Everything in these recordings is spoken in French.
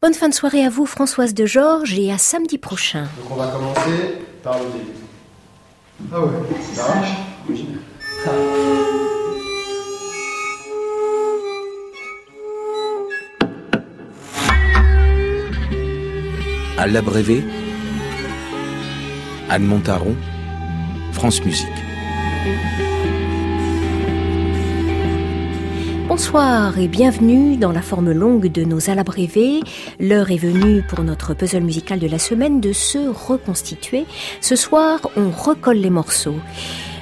Bonne fin de soirée à vous, Françoise de Georges, et à samedi prochain. Donc on va commencer par le début. Ah ouais, ça marche ? Oui. Ah. Alla Breve, Anne Montaron, France Musique. Bonsoir et bienvenue dans la forme longue de nos Alla Breve. L'heure est venue pour notre puzzle musical de la semaine de se reconstituer. Ce soir, on recolle les morceaux.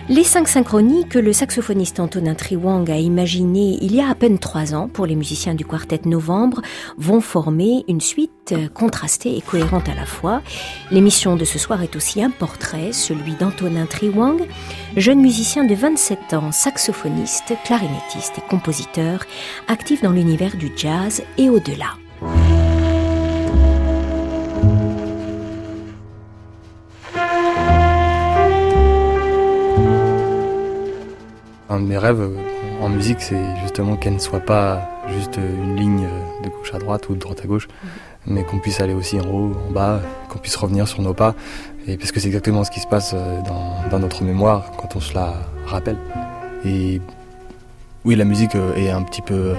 Les 5 synchronies que le saxophoniste Antonin Tri-Hoang a imaginées il y a à peine 3 ans pour les musiciens du Quartet Novembre vont former une suite contrastée et cohérente à la fois. L'émission de ce soir est aussi un portrait, celui d'Antonin Tri-Hoang, jeune musicien de 27 ans, saxophoniste, clarinettiste et compositeur, actif dans l'univers du jazz et au-delà. Un de mes rêves en musique, c'est justement qu'elle ne soit pas juste une ligne de gauche à droite ou de droite à gauche, mais qu'on puisse aller aussi en haut, en bas, qu'on puisse revenir sur nos pas, et parce que c'est exactement ce qui se passe dans notre mémoire quand on se la rappelle. Et oui, la musique est un petit peu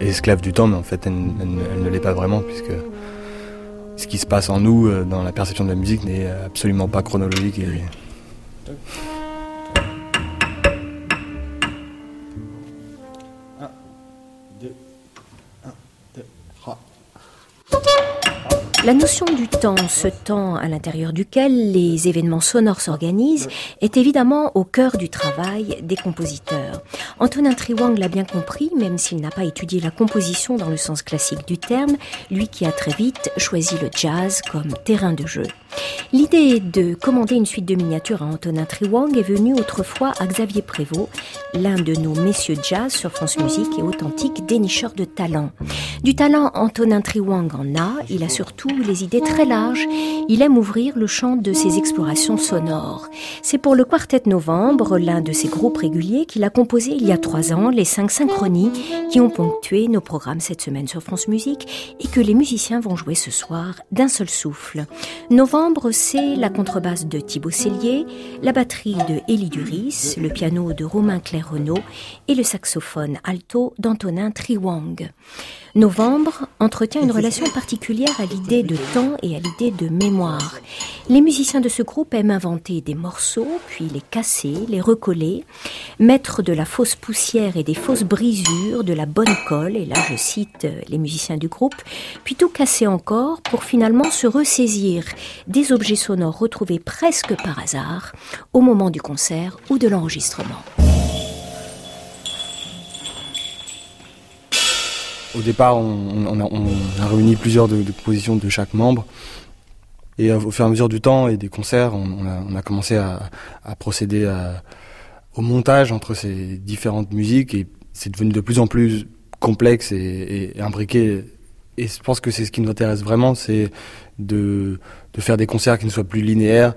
esclave du temps, mais en fait elle ne l'est pas vraiment, puisque ce qui se passe en nous, dans la perception de la musique, n'est absolument pas chronologique. La notion du temps, ce temps à l'intérieur duquel les événements sonores s'organisent, est évidemment au cœur du travail des compositeurs. Antonin Tri-Hoang l'a bien compris, même s'il n'a pas étudié la composition dans le sens classique du terme, lui qui a très vite choisi le jazz comme terrain de jeu. L'idée de commander une suite de miniatures à Antonin Tri-Hoang est venue autrefois à Xavier Prévost, l'un de nos messieurs jazz sur France Musique et authentique dénicheur de talent. Du talent, Antonin Tri-Hoang en a, il a surtout les idées très larges. Il aime ouvrir le champ de ses explorations sonores. C'est pour le Quartet Novembre, l'un de ses groupes réguliers, qu'il a composé il y a 3 ans les 5 synchronies qui ont ponctué nos programmes cette semaine sur France Musique et que les musiciens vont jouer ce soir d'un seul souffle. Novembre, c'est la contrebasse de Thibault Cellier, la batterie de Élie Duris, le piano de Romain Clerc-Renaud et le saxophone alto d'Antonin Tri-Hoang. Novembre entretient une relation particulière à l'idée de temps et à l'idée de mémoire. Les musiciens de ce groupe aiment inventer des morceaux, puis les casser, les recoller, mettre de la fausse poussière et des fausses brisures, de la bonne colle, et là je cite les musiciens du groupe, puis tout casser encore pour finalement se ressaisir des objets sonores retrouvés presque par hasard au moment du concert ou de l'enregistrement. Au départ, on a réuni plusieurs de compositions de chaque membre. Et au fur et à mesure du temps et des concerts, on a commencé à procéder au montage entre ces différentes musiques. Et c'est devenu de plus en plus complexe et imbriqué. Et je pense que c'est ce qui nous intéresse vraiment, c'est de faire des concerts qui ne soient plus linéaires.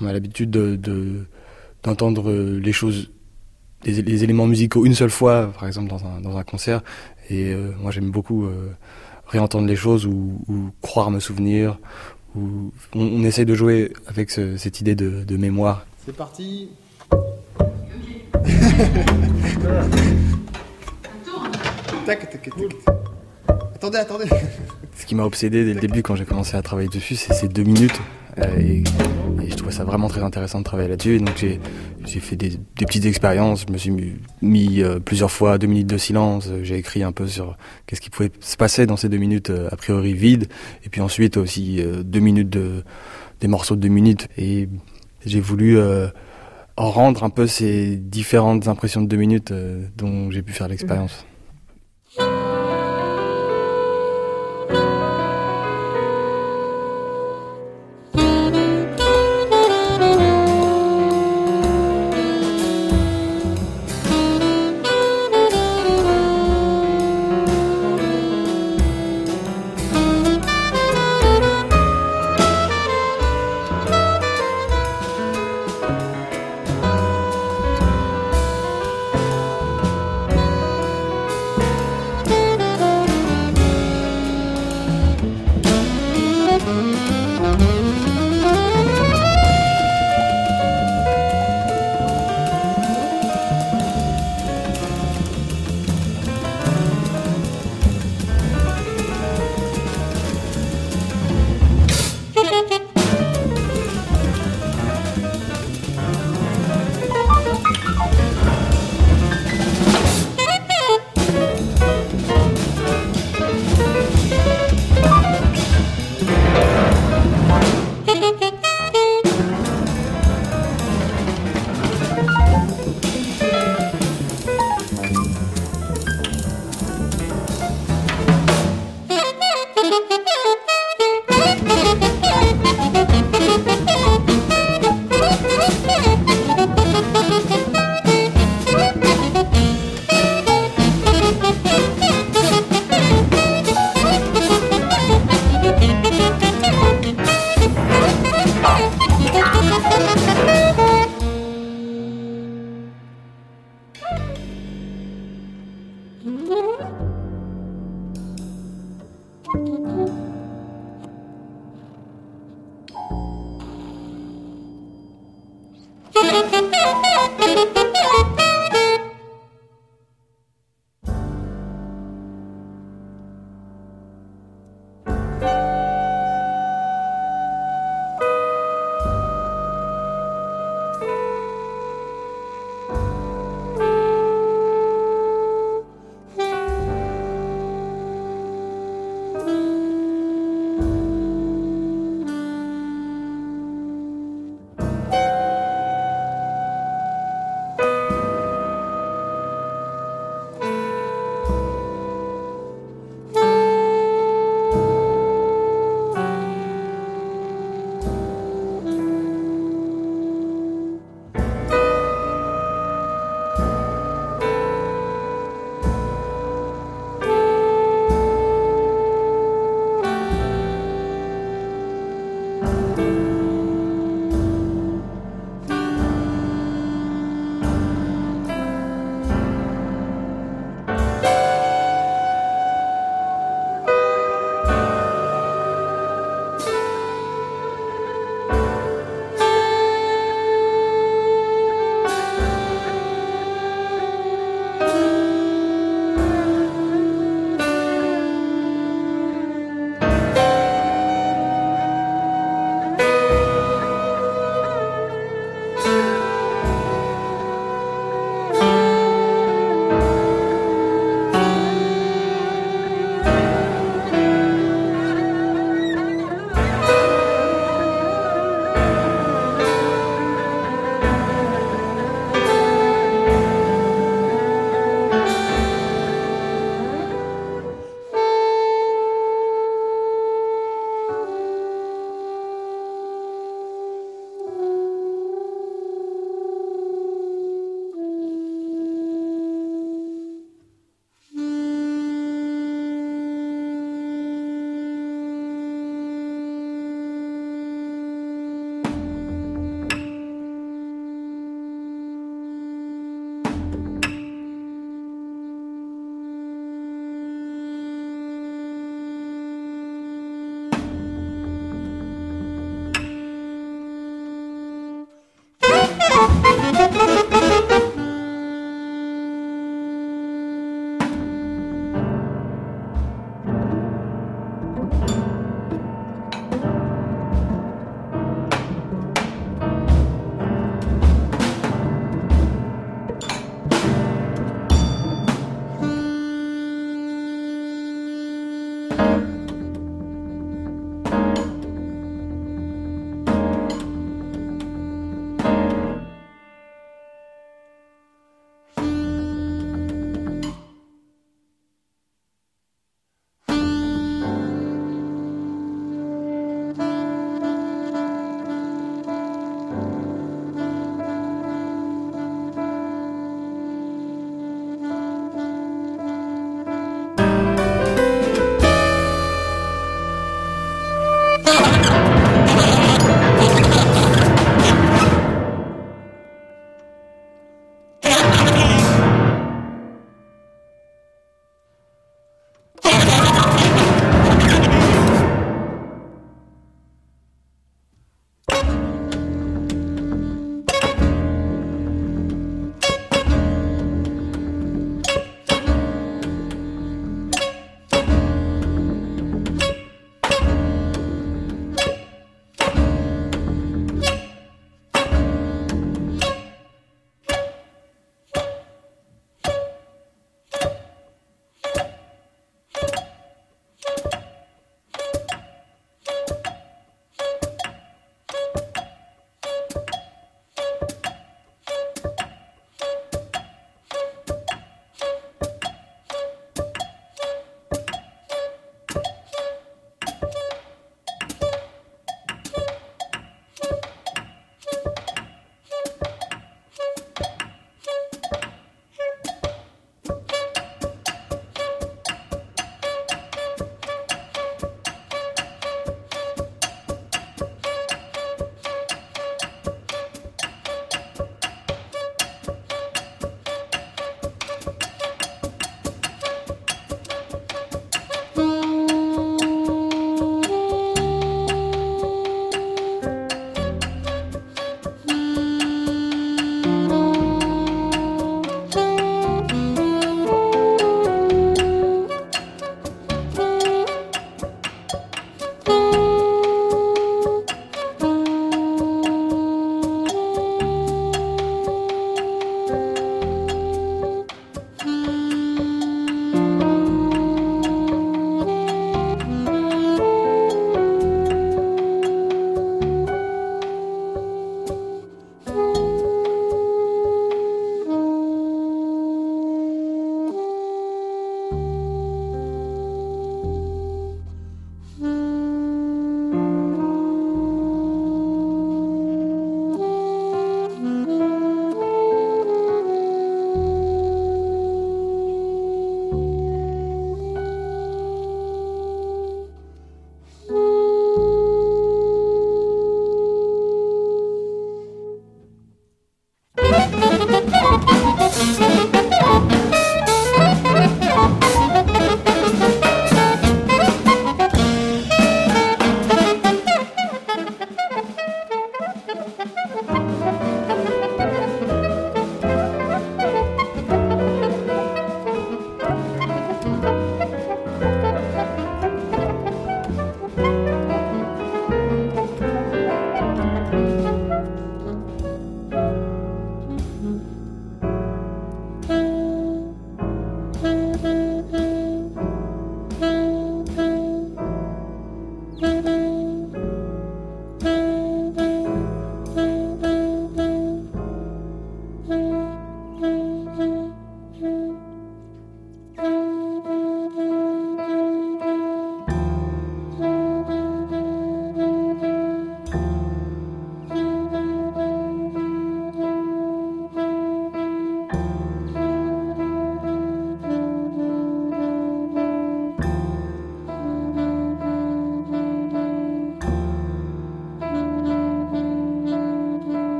On a l'habitude d'entendre les choses, les éléments musicaux une seule fois, par exemple dans un concert. Et moi j'aime beaucoup réentendre les choses ou croire me souvenir. Ou on essaye de jouer avec cette idée de mémoire. C'est parti. Attendez. Ce qui m'a obsédé dès le début quand j'ai commencé à travailler dessus, c'est ces 2 minutes. Et je trouvais ça vraiment très intéressant de travailler là-dessus. Et donc j'ai fait des petites expériences. Je me suis mis plusieurs fois 2 minutes de silence. J'ai écrit un peu sur qu'est-ce qui pouvait se passer dans ces 2 minutes a priori vides. Et puis ensuite aussi 2 minutes des morceaux de 2 minutes. Et j'ai voulu rendre un peu ces différentes impressions de 2 minutes dont j'ai pu faire l'expérience.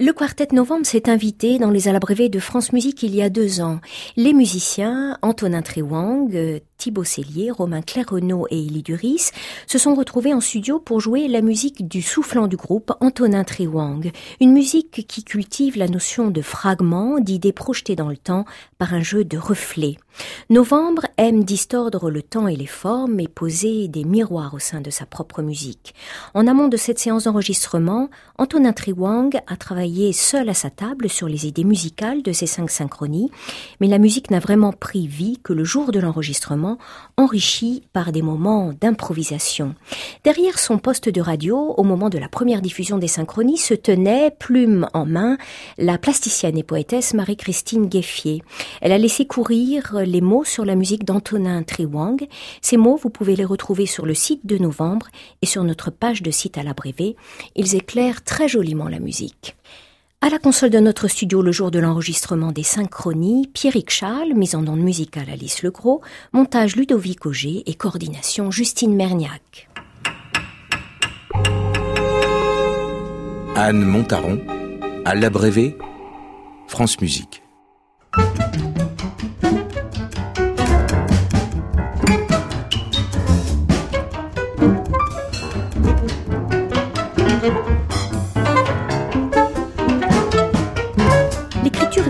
Le Quartet Novembre s'est invité dans les Alla Breve de France Musique il y a 2 ans. Les musiciens Antonin Tri-Hoang, Thibault Cellier, Romain Clerc-Renaud et Élie Duris se sont retrouvés en studio pour jouer la musique du soufflant du groupe Antonin Tri-Hoang, une musique qui cultive la notion de fragments, d'idées projetées dans le temps par un jeu de reflets. Novembre aime distordre le temps et les formes et poser des miroirs au sein de sa propre musique. En amont de cette séance d'enregistrement, Antonin Tri-Hoang a travaillé seul à sa table sur les idées musicales de ses 5 synchronies, mais la musique n'a vraiment pris vie que le jour de l'enregistrement, enrichie par des moments d'improvisation. Derrière son poste de radio, au moment de la première diffusion des synchronies, se tenait, plume en main, la plasticienne et poétesse Marie-Christine Guéffier. Elle a laissé courir les mots sur la musique d'Antonin Tri-Hoang. Ces mots, vous pouvez les retrouver sur le site de Novembre et sur notre page de site Alla Breve. Ils éclairent très joliment la musique. À la console de notre studio, le jour de l'enregistrement des synchronies, Pierrick Chal, mise en onde musicale Alice Le Gros, montage Ludovic Auger et coordination Justine Merniac. Anne Montaron, Alla Breve, France Musique.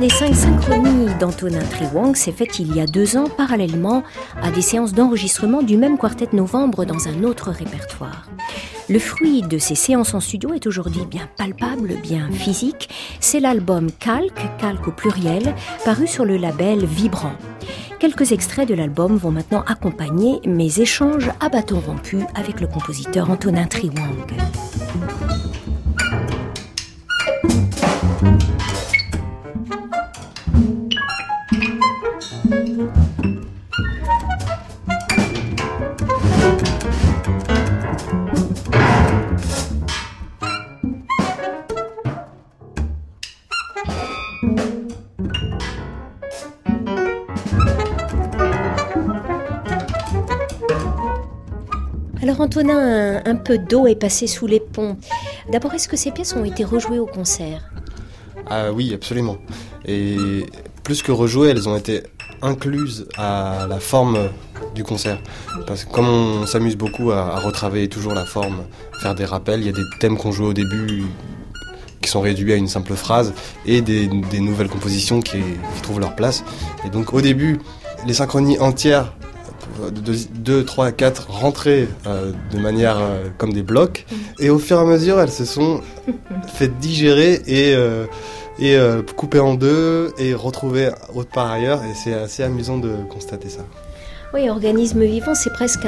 Les 5 synchronies d'Antonin Tri-Hoang s'est faite il y a 2 ans parallèlement à des séances d'enregistrement du même Quartet Novembre dans un autre répertoire. Le fruit de ces séances en studio est aujourd'hui bien palpable, bien physique. C'est l'album Calque au pluriel, paru sur le label Vibrant. Quelques extraits de l'album vont maintenant accompagner mes échanges à bâton rompu avec le compositeur Antonin Tri-Hoang. Alors Antonin, un peu d'eau est passée sous les ponts. D'abord, est-ce que ces pièces ont été rejouées au concert ? Ah oui, absolument. Et plus que rejouées, elles ont été incluses à la forme du concert. Parce que comme on s'amuse beaucoup à retravailler toujours la forme, faire des rappels, il y a des thèmes qu'on joue au début qui sont réduits à une simple phrase et des nouvelles compositions qui trouvent leur place. Et donc au début, les synchronies entières 2, 3, 4 rentrées de manière comme des blocs, et au fur et à mesure elles se sont faites digérer et coupées en 2 et retrouvées autre part ailleurs, et c'est assez amusant de constater ça. Oui, organisme vivant, c'est presque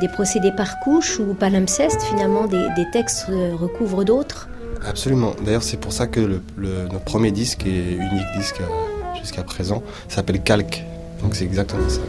des procédés par couche ou palimpseste finalement, des textes recouvrent d'autres. Absolument, d'ailleurs c'est pour ça que notre premier disque et unique disque jusqu'à présent s'appelle Calque, donc c'est exactement ça.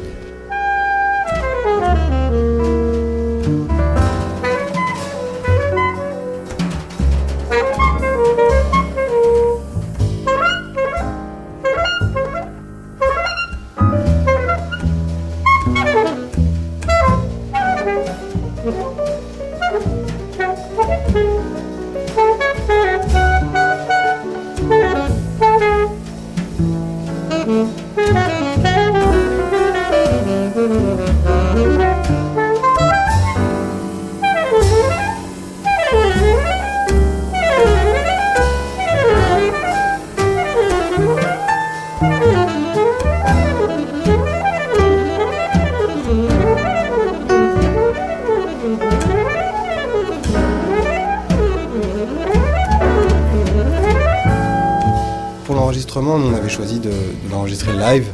l'enregistrement, nous on avait choisi de l'enregistrer live.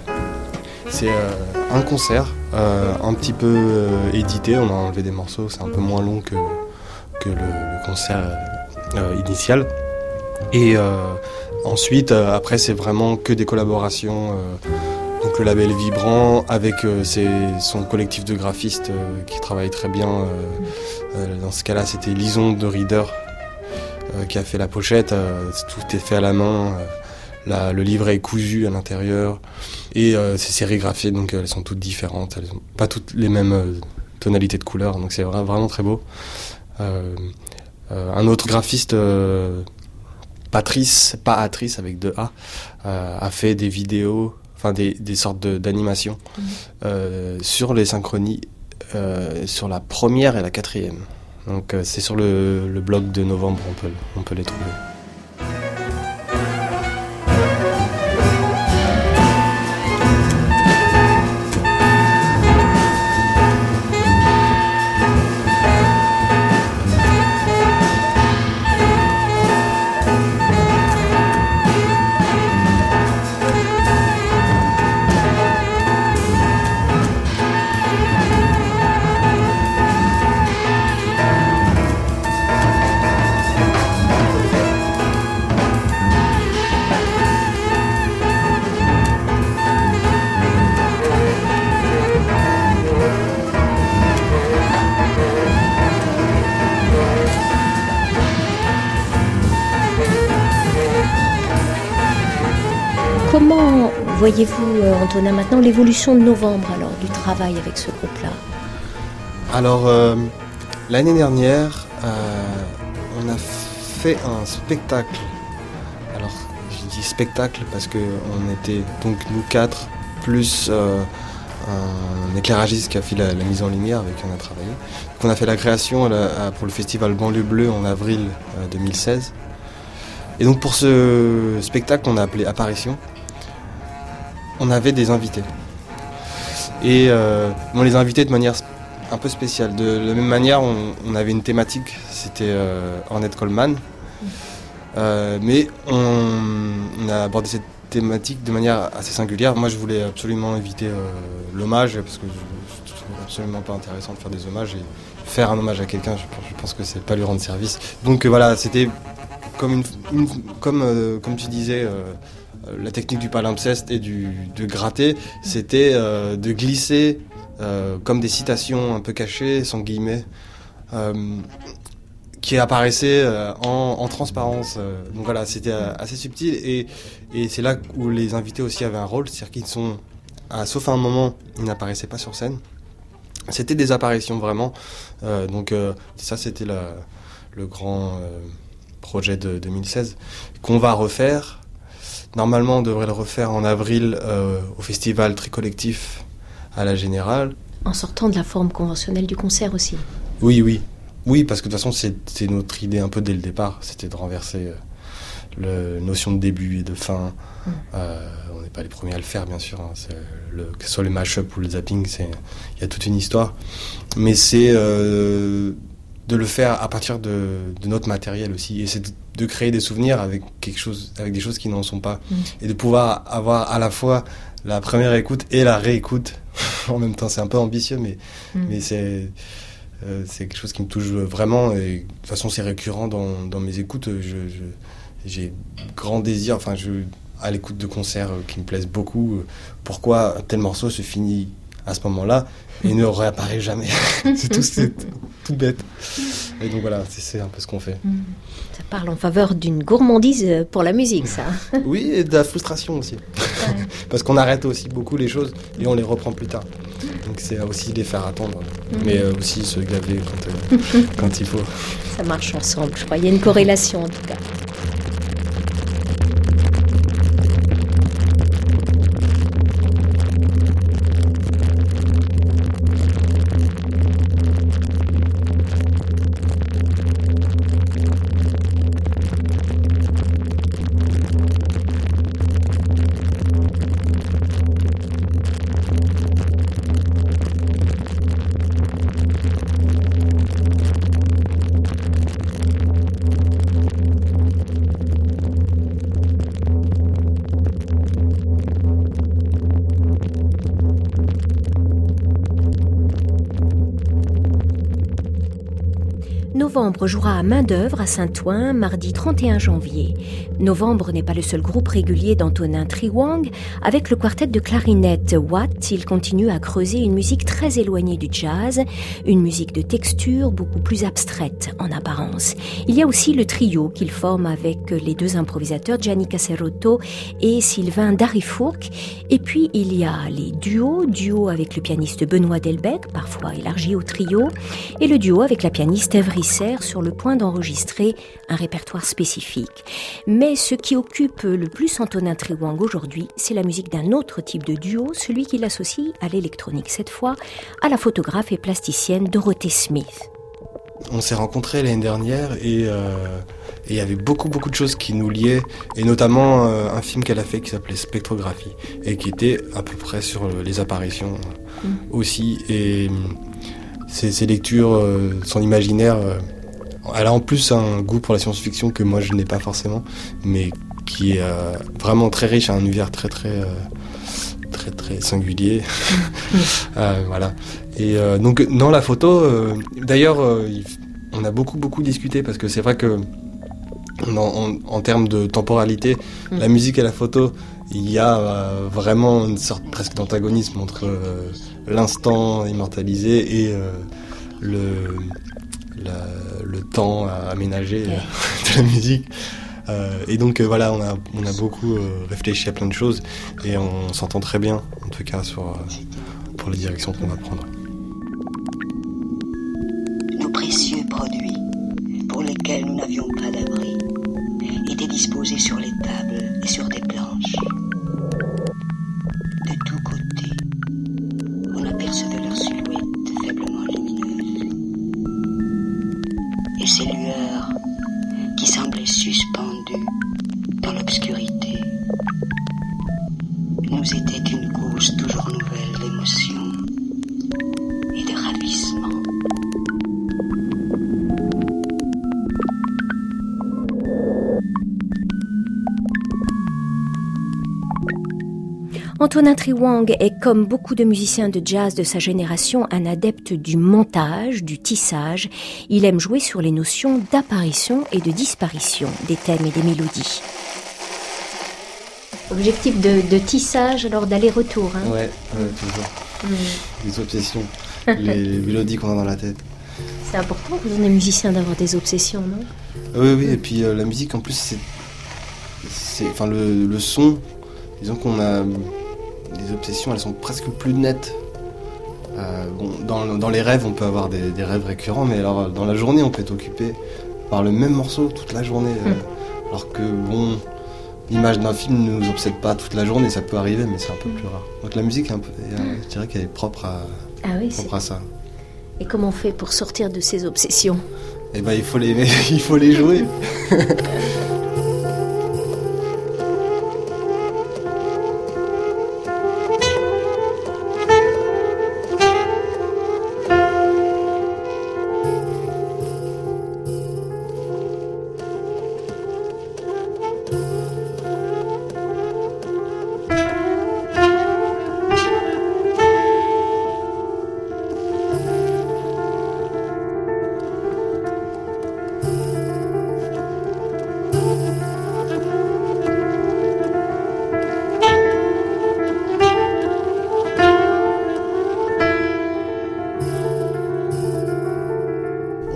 C'est un concert, un petit peu édité, on a enlevé des morceaux, c'est un peu moins long que le concert initial. Et ensuite, après c'est vraiment que des collaborations, donc le label Vibrant avec son collectif de graphistes qui travaille très bien. Dans ce cas-là, c'était Lison de Reader qui a fait la pochette, tout est fait à la main. Le livre est cousu à l'intérieur et c'est sérigraphié, donc elles sont toutes différentes, elles n'ont pas toutes les mêmes tonalités de couleurs, donc c'est vraiment très beau. Un autre graphiste, Patrice, pas Atrice avec deux A, a fait des vidéos, enfin des sortes d'animations sur les synchronies, sur la première et la quatrième. Donc c'est sur le blog de novembre, on peut les trouver. Comment voyez-vous, Antonin, maintenant l'évolution de novembre, alors, du travail avec ce groupe-là ? Alors, l'année dernière, on a fait un spectacle. Alors, je dis spectacle parce que on était donc nous quatre, plus un éclairagiste qui a fait la mise en lumière avec qui on a travaillé. Donc, on a fait la création pour le festival Banlieue Bleue en avril 2016. Et donc, pour ce spectacle, on a appelé Apparition. On avait des invités. Et on les invitait de manière un peu spéciale. De la même manière, on avait une thématique, c'était Ornette Coleman. Mais on a abordé cette thématique de manière assez singulière. Moi, je voulais absolument éviter l'hommage, parce que je trouve absolument pas intéressant de faire des hommages. Et faire un hommage à quelqu'un, je pense que c'est pas lui rendre service. Donc voilà, c'était comme tu disais... la technique du palimpseste et de gratter, c'était de glisser comme des citations un peu cachées, sans guillemets, qui apparaissaient en transparence. Donc voilà, c'était assez subtil et c'est là où les invités aussi avaient un rôle, c'est-à-dire qu'ils sont, sauf à un moment, ils n'apparaissaient pas sur scène. C'était des apparitions vraiment. Donc ça, c'était le grand projet de 2016 qu'on va refaire. Normalement, on devrait le refaire en avril au festival tricollectif à la Générale. En sortant de la forme conventionnelle du concert aussi. Oui, parce que de toute façon, c'est notre idée un peu dès le départ. C'était de renverser la notion de début et de fin. On n'est pas les premiers à le faire, bien sûr. Hein. Que ce soit les mash-up ou le zapping, il y a toute une histoire. Mais c'est de le faire à partir de notre matériel aussi. Et c'est de créer des souvenirs avec des choses qui n'en sont pas. Et de pouvoir avoir à la fois la première écoute et la réécoute. En même temps, c'est un peu ambitieux, mais c'est quelque chose qui me touche vraiment. Et, de toute façon, c'est récurrent dans mes écoutes. J'ai grand désir, à l'écoute de concerts qui me plaisent beaucoup. Pourquoi tel morceau se finit à ce moment-là et ne réapparaît jamais. C'est tout bête. Et donc voilà, c'est un peu ce qu'on fait. Ça parle en faveur d'une gourmandise pour la musique, ça. Oui, et de la frustration aussi. Ouais. Parce qu'on arrête aussi beaucoup les choses et on les reprend plus tard. Donc c'est aussi les faire attendre, mais aussi se gaver quand il faut. Ça marche ensemble, je crois. Il y a une corrélation en tout cas. Novembre jouera à main d'œuvre à Saint-Ouen, mardi 31 janvier. Novembre n'est pas le seul groupe régulier d'Antonin Tri-Hoang. Avec le quartet de clarinette Watt, il continue à creuser une musique très éloignée du jazz, une musique de texture beaucoup plus abstraite en apparence. Il y a aussi le trio qu'il forme avec les deux improvisateurs Gianni Cacerotto et Sylvain Darifourcq. Et puis il y a les duos avec le pianiste Benoît Delbecq, parfois élargi au trio, et le duo avec la pianiste Eve Risser sur le point d'enregistrer un répertoire spécifique. Mais ce qui occupe le plus Antonin Tri-Hoang aujourd'hui, c'est la musique d'un autre type de duo, celui qu'il associe à l'électronique cette fois, à la photographe et plasticienne Dorothée Smith. On s'est rencontrés l'année dernière et il y avait beaucoup de choses qui nous liaient, et notamment un film qu'elle a fait qui s'appelait Spectrographie et qui était à peu près sur les apparitions aussi, et ses lectures, son imaginaire. Elle a en plus un goût pour la science-fiction que moi je n'ai pas forcément, mais qui est vraiment très riche, un univers très singulier. Voilà. Et donc dans la photo, d'ailleurs, on a beaucoup discuté, parce que c'est vrai que en termes de temporalité, la musique et la photo, il y a vraiment une sorte presque d'antagonisme entre l'instant immortalisé et le temps aménagé de la musique. Et donc voilà, on a beaucoup réfléchi à plein de choses, et on s'entend très bien, en tout cas pour les directions qu'on va prendre. Nos précieux produits, pour lesquels nous n'avions pas d'abri, étaient disposés sur les tables et sur des planches. De tous côtés, on apercevait leurs silhouettes faiblement lumineuses, et ces lueurs qui semblaient suspendues dans l'obscurité nous était une cause toujours nouvelle d'émotion et de ravissement. Antonin Tri-Hoang est, comme beaucoup de musiciens de jazz de sa génération, un adepte du montage, du tissage. Il aime jouer sur les notions d'apparition et de disparition des thèmes et des mélodies. Objectif de tissage, alors d'aller-retour. Hein. Ouais, toujours. Des obsessions, les mélodies qu'on a dans la tête. C'est important pour les musiciens d'avoir des obsessions, non ? Oui, et puis la musique, en plus, c'est enfin le son. Disons qu'on a des obsessions, elles sont presque plus nettes. Dans les rêves, on peut avoir des rêves récurrents, mais alors dans la journée, on peut être occupé par le même morceau toute la journée. Alors que l'image d'un film ne nous obsède pas toute la journée, ça peut arriver, mais c'est un peu plus rare. Donc la musique, je dirais qu'elle est propre à ça. Et comment on fait pour sortir de ces obsessions ? Eh ben, il faut les jouer.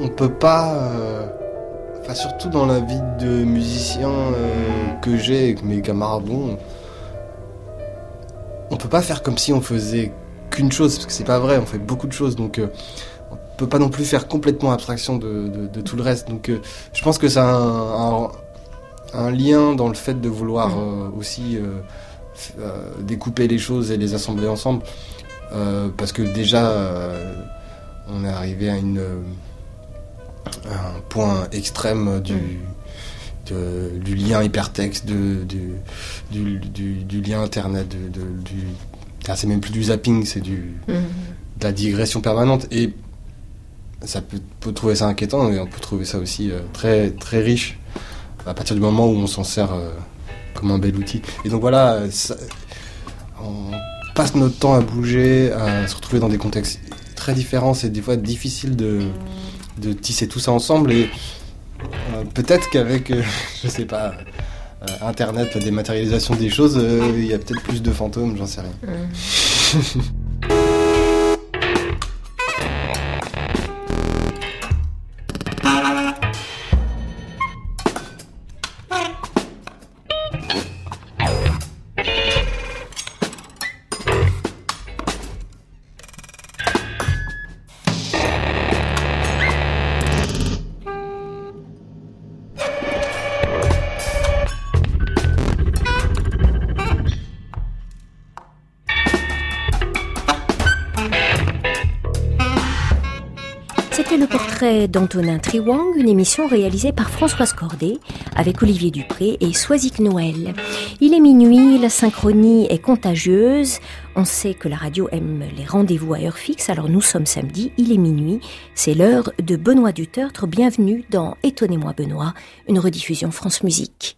On peut pas, surtout dans la vie de musicien que j'ai avec mes camarades, on peut pas faire comme si on faisait qu'une chose, parce que c'est pas vrai, on fait beaucoup de choses, donc on peut pas non plus faire complètement abstraction de tout le reste. Donc je pense que ça a un lien dans le fait de vouloir aussi découper les choses et les assembler ensemble, parce que déjà on est arrivé à un point extrême du lien hypertexte, du lien internet, c'est même plus du zapping, c'est de la digression permanente, et ça peut trouver ça inquiétant, mais on peut trouver ça aussi très, très riche à partir du moment où on s'en sert comme un bel outil. Et donc voilà, on passe notre temps à bouger, à se retrouver dans des contextes très différents, c'est des fois difficile de de tisser tout ça ensemble et peut-être qu'avec, je sais pas, Internet, la dématérialisation des choses, il y a peut-être plus de fantômes, j'en sais rien. Mmh. d'Antonin Tri-Hoang, une émission réalisée par Françoise Cordé avec Olivier Dupré et Soisic Noël. Il est minuit, la synchronie est contagieuse. On sait que la radio aime les rendez-vous à heure fixe, alors nous sommes samedi, il est minuit. C'est l'heure de Benoît Dutertre. Bienvenue dans Étonnez-moi Benoît, une rediffusion France Musique.